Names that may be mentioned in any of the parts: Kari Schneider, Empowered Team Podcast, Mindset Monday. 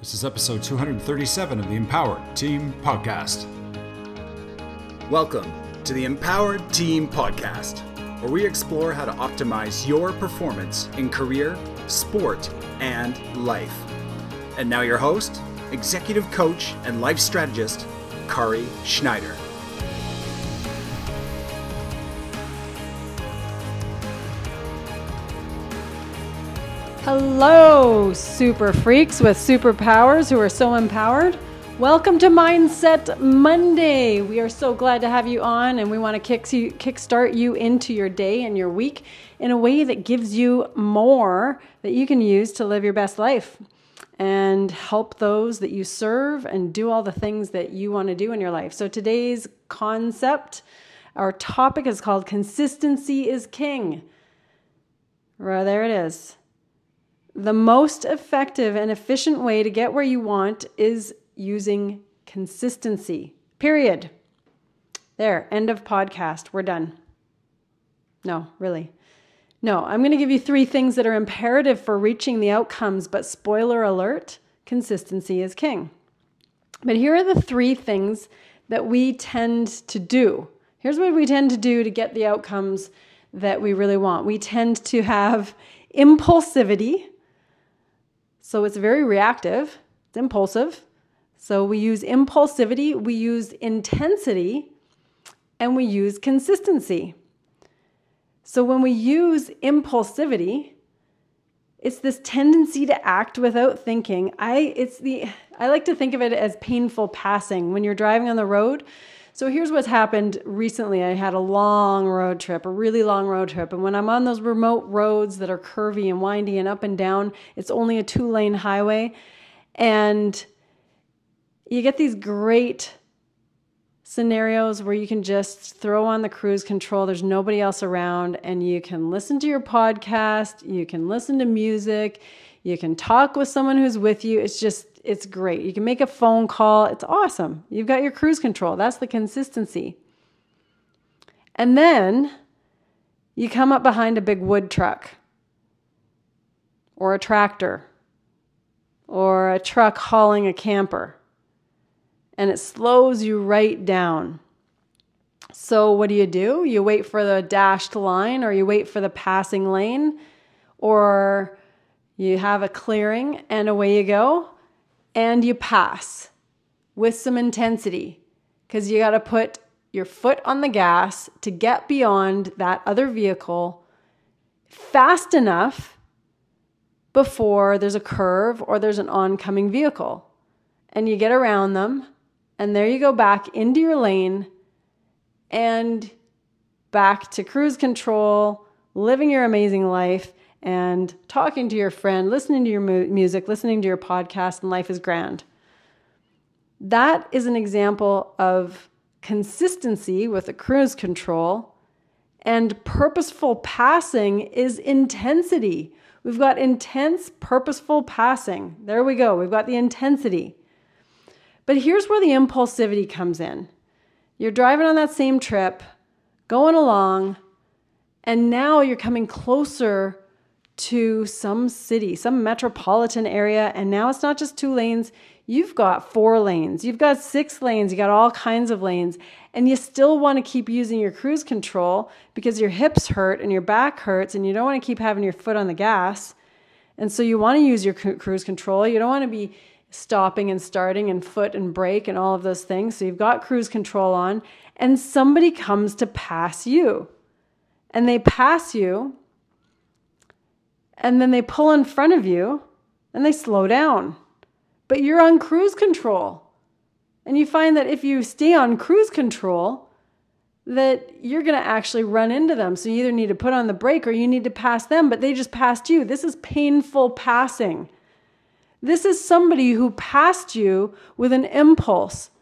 This is episode 237 of the Empowered Team Podcast. Welcome to the Empowered Team Podcast, where we explore how to optimize your performance in career, sport, and life. And now your host, executive coach and life strategist, Kari Schneider. Hello, super freaks with superpowers who are so empowered. Welcome to Mindset Monday. We are so glad to have you on, and we want to kickstart you into your day and your week in a way that gives you more that you can use to live your best life and help those that you serve and do all the things that you want to do in your life. So today's concept, our topic is called Consistency is King. Well, there it is. The most effective and efficient way to get where you want is using consistency. Period. There, end of podcast. We're done. No, really. No, I'm going to give you three things that are imperative for reaching the outcomes, but spoiler alert, consistency is king. But here are the three things that we tend to do. Here's what we tend to do to get the outcomes that we really want. We tend to have impulsivity. So it's very reactive, it's impulsive. So we use impulsivity, we use intensity, and we use consistency. So when we use impulsivity, it's this tendency to act without thinking. I like to think of it as painful passing when you're driving on the road. So here's what's happened recently. I had a really long road trip. And when I'm on those remote roads that are curvy and windy and up and down, it's only a 2-lane highway. And you get these great scenarios where you can just throw on the cruise control. There's nobody else around, and you can listen to your podcast. You can listen to music. You can talk with someone who's with you. It's great. You can make a phone call. It's awesome. You've got your cruise control. That's the consistency. And then you come up behind a big wood truck or a tractor or a truck hauling a camper, and it slows you right down. So what do? You wait for the dashed line, or you wait for the passing lane, or you have a clearing and away you go. And you pass with some intensity, because you got to put your foot on the gas to get beyond that other vehicle fast enough before there's a curve or there's an oncoming vehicle. And you get around them, and there you go back into your lane and back to cruise control, living your amazing life, and talking to your friend, listening to your music, listening to your podcast, and life is grand. That is an example of consistency with a cruise control, and purposeful passing is intensity. We've got intense, purposeful passing. There we go. We've got the intensity. But here's where the impulsivity comes in. You're driving on that same trip, going along, and now you're coming closer to some city, some metropolitan area, and now it's not just 2 lanes, you've got 4 lanes, you've got 6 lanes, you got all kinds of lanes, and you still want to keep using your cruise control because your hips hurt and your back hurts, and you don't want to keep having your foot on the gas, and so you want to use your cruise control. You don't want to be stopping and starting and foot and brake and all of those things, so you've got cruise control on, and somebody comes to pass you, and they pass you, and then they pull in front of you and they slow down. But you're on cruise control. And you find that if you stay on cruise control, that you're going to actually run into them. So you either need to put on the brake or you need to pass them, but they just passed you. This is painful passing. This is somebody who passed you with an impulse.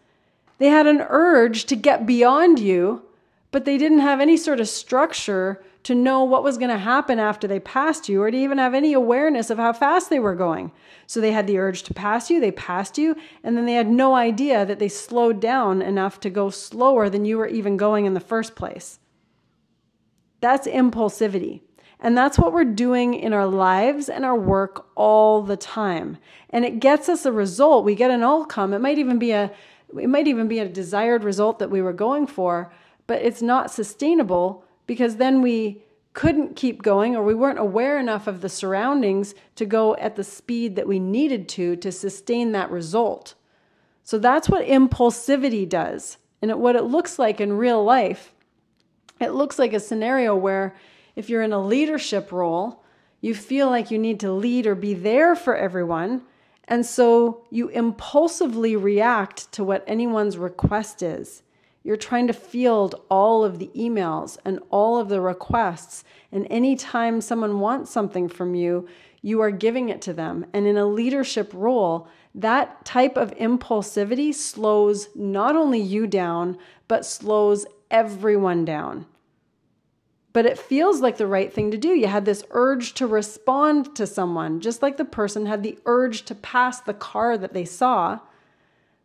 They had an urge to get beyond you, but they didn't have any sort of structure to know what was going to happen after they passed you, or to even have any awareness of how fast they were going. So they had the urge to pass you, they passed you, and then they had no idea that they slowed down enough to go slower than you were even going in the first place. That's impulsivity. And that's what we're doing in our lives and our work all the time. And it gets us a result. We get an outcome. It might even be a desired result that we were going for, but it's not sustainable because then we couldn't keep going, or we weren't aware enough of the surroundings to go at the speed that we needed to sustain that result. So that's what impulsivity does. And what it looks like in real life, it looks like a scenario where if you're in a leadership role, you feel like you need to lead or be there for everyone. And so you impulsively react to what anyone's request is. You're trying to field all of the emails and all of the requests. And anytime someone wants something from you, you are giving it to them. And in a leadership role, that type of impulsivity slows not only you down, but slows everyone down. But it feels like the right thing to do. You had this urge to respond to someone, just like the person had the urge to pass the car that they saw,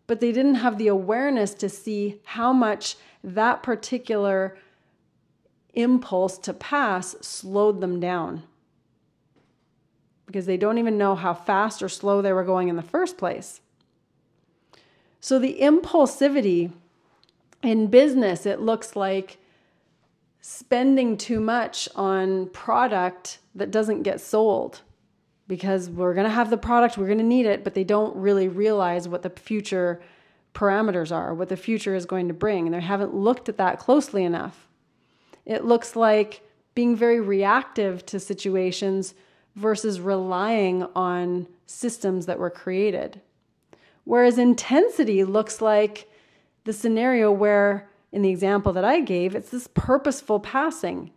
but they didn't have the awareness to see how much that particular impulse to pass slowed them down, because they don't even know how fast or slow they were going in the first place. So the impulsivity in business, it looks like spending too much on product that doesn't get sold, because we're going to have the product, we're going to need it, but they don't really realize what the future parameters are, what the future is going to bring, and they haven't looked at that closely enough. It looks like being very reactive to situations versus relying on systems that were created. Whereas intensity looks like the scenario where, in the example that I gave, it's this purposeful passing.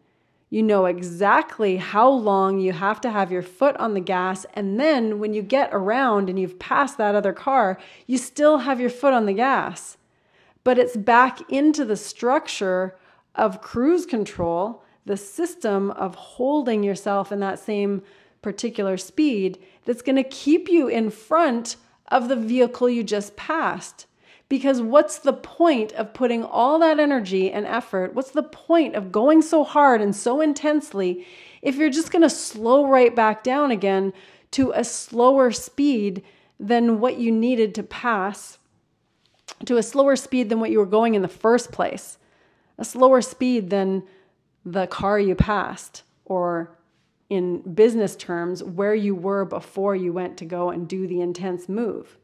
You know exactly how long you have to have your foot on the gas, and then when you get around and you've passed that other car, you still have your foot on the gas. But it's back into the structure of cruise control, the system of holding yourself in that same particular speed that's going to keep you in front of the vehicle you just passed. Because what's the point of putting all that energy and effort? What's the point of going so hard and so intensely if you're just going to slow right back down again to a slower speed than what you needed to pass, to a slower speed than what you were going in the first place, a slower speed than the car you passed, or in business terms, where you were before you went to go and do the intense move?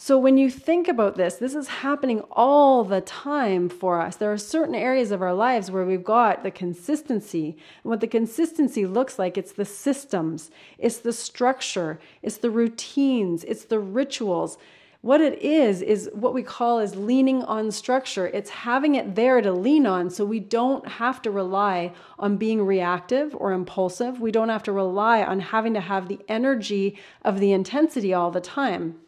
So when you think about this, this is happening all the time for us. There are certain areas of our lives where we've got the consistency. And what the consistency looks like, it's the systems, it's the structure, it's the routines, it's the rituals. What it is what we call is leaning on structure. It's having it there to lean on so we don't have to rely on being reactive or impulsive. We don't have to rely on having to have the energy of the intensity all the time.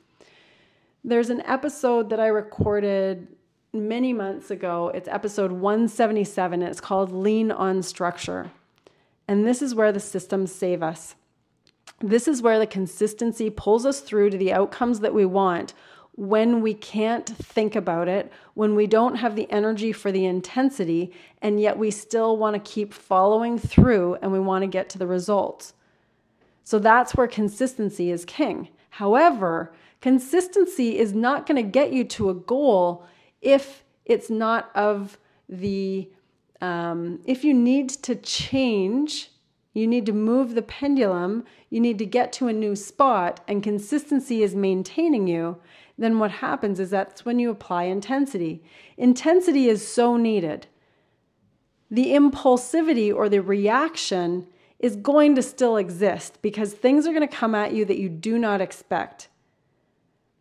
There's an episode that I recorded many months ago. It's episode 177, and it's called Lean on Structure. And this is where the systems save us. This is where the consistency pulls us through to the outcomes that we want when we can't think about it, when we don't have the energy for the intensity, and yet we still want to keep following through and we want to get to the results. So that's where consistency is king. However, consistency is not going to get you to a goal if it's not of the, if you need to change, you need to move the pendulum, you need to get to a new spot, and consistency is maintaining you, then what happens is that's when you apply intensity. Intensity is so needed. The impulsivity or the reaction is going to still exist because things are going to come at you that you do not expect.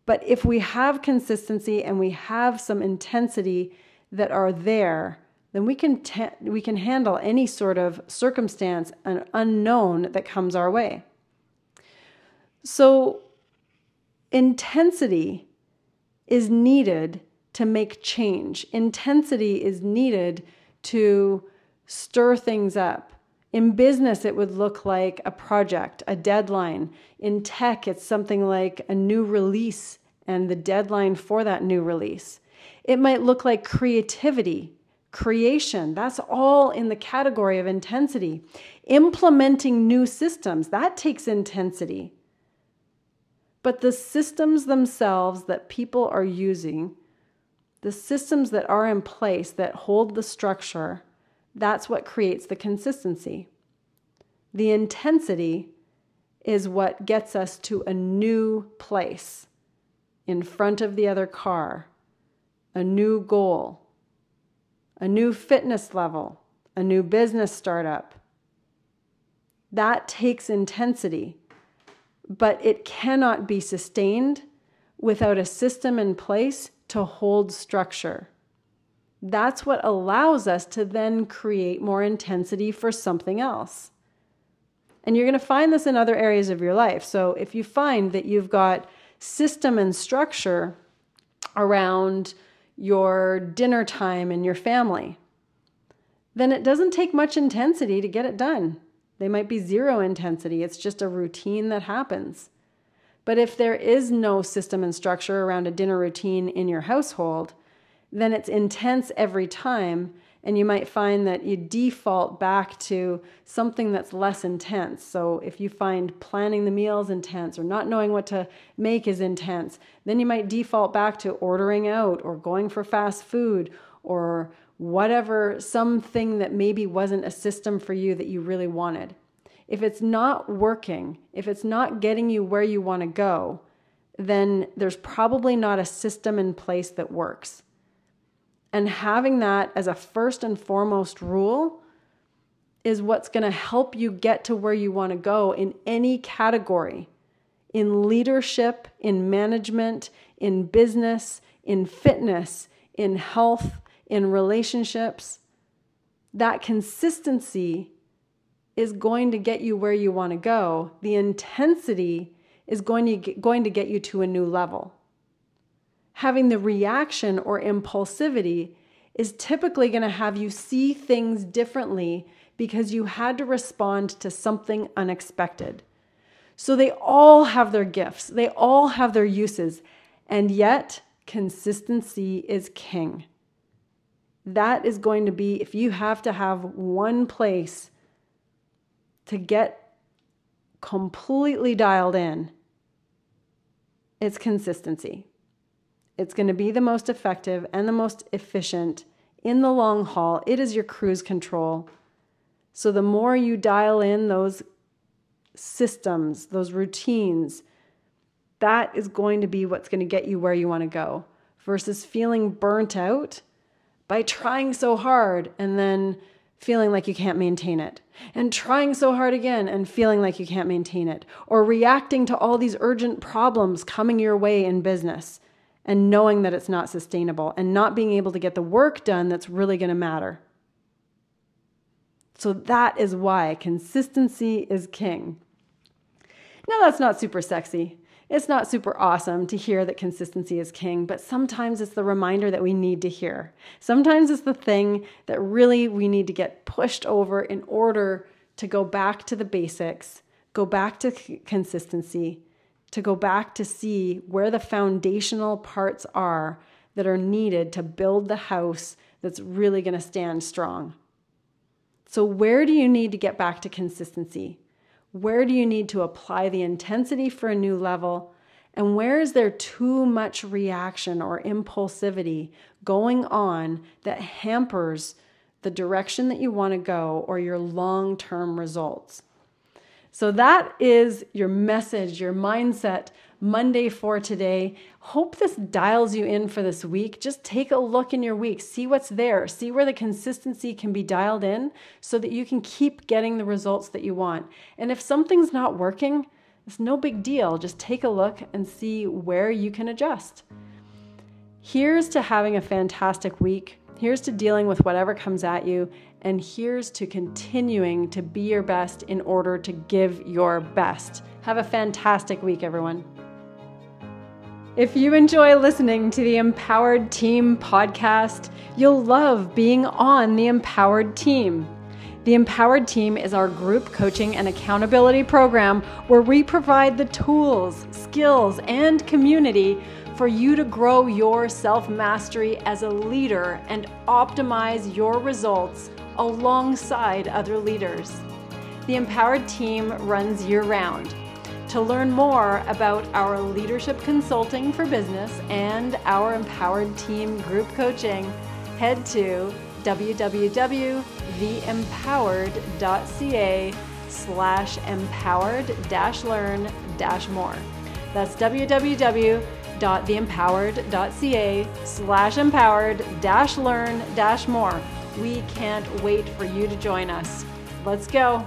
But if we have consistency and we have some intensity that are there, then we can handle any sort of circumstance and unknown that comes our way. So intensity is needed to make change. Intensity is needed to stir things up. In business, it would look like a project, a deadline. In tech, it's something like a new release and the deadline for that new release. It might look like creativity. creation. That's all in the category of intensity. Implementing new systems, that takes intensity. But the systems themselves that people are using, the systems that are in place that hold the structure, that's what creates the consistency. The intensity is what gets us to a new place in front of the other car, a new goal, a new fitness level, a new business startup. That takes intensity, but it cannot be sustained without a system in place to hold structure. That's what allows us to then create more intensity for something else. And you're going to find this in other areas of your life. So if you find that you've got system and structure around your dinner time and your family, then it doesn't take much intensity to get it done. They might be zero intensity. It's just a routine that happens. But if there is no system and structure around a dinner routine in your household, then it's intense every time, and you might find that you default back to something that's less intense. So if you find planning the meals intense or not knowing what to make is intense, then you might default back to ordering out or going for fast food or whatever, something that maybe wasn't a system for you that you really wanted. If it's not working, if it's not getting you where you want to go, then there's probably not a system in place that works. And having that as a first and foremost rule is what's going to help you get to where you want to go in any category, in leadership, in management, in business, in fitness, in health, in relationships. That consistency is going to get you where you want to go. The intensity is going to get you to a new level. Having the reaction or impulsivity is typically going to have you see things differently because you had to respond to something unexpected. So they all have their gifts. They all have their uses. And yet, consistency is king. That is going to be, if you have to have one place to get completely dialed in, it's consistency. It's going to be the most effective and the most efficient in the long haul. It is your cruise control. So the more you dial in those systems, those routines, that is going to be what's going to get you where you want to go versus feeling burnt out by trying so hard and then feeling like you can't maintain it, and trying so hard again and feeling like you can't maintain it, or reacting to all these urgent problems coming your way in business and knowing that it's not sustainable and not being able to get the work done that's really going to matter. So that is why consistency is king. Now, that's not super sexy. It's not super awesome to hear that consistency is king, but sometimes it's the reminder that we need to hear. Sometimes it's the thing that really we need to get pushed over in order to go back to the basics, go back to consistency, to go back to see where the foundational parts are that are needed to build the house that's really going to stand strong. So where do you need to get back to consistency? Where do you need to apply the intensity for a new level? And where is there too much reaction or impulsivity going on that hampers the direction that you want to go or your long-term results? So that is your message, your mindset Monday for today. Hope this dials you in for this week. Just take a look in your week, see what's there, see where the consistency can be dialed in so that you can keep getting the results that you want. And if something's not working, it's no big deal. Just take a look and see where you can adjust. Here's to having a fantastic week. Here's to dealing with whatever comes at you, and here's to continuing to be your best in order to give your best. Have a fantastic week, everyone. If you enjoy listening to the Empowered Team podcast, you'll love being on the Empowered Team. The Empowered Team is our group coaching and accountability program where we provide the tools, skills, and community for you to grow your self-mastery as a leader and optimize your results alongside other leaders. The Empowered Team runs year-round. To learn more about our leadership consulting for business and our Empowered Team group coaching, head to www.theempowered.ca/empowered-learn-more. That's www.theempowered.ca/empowered-learn-more. We can't wait for you to join us. Let's go.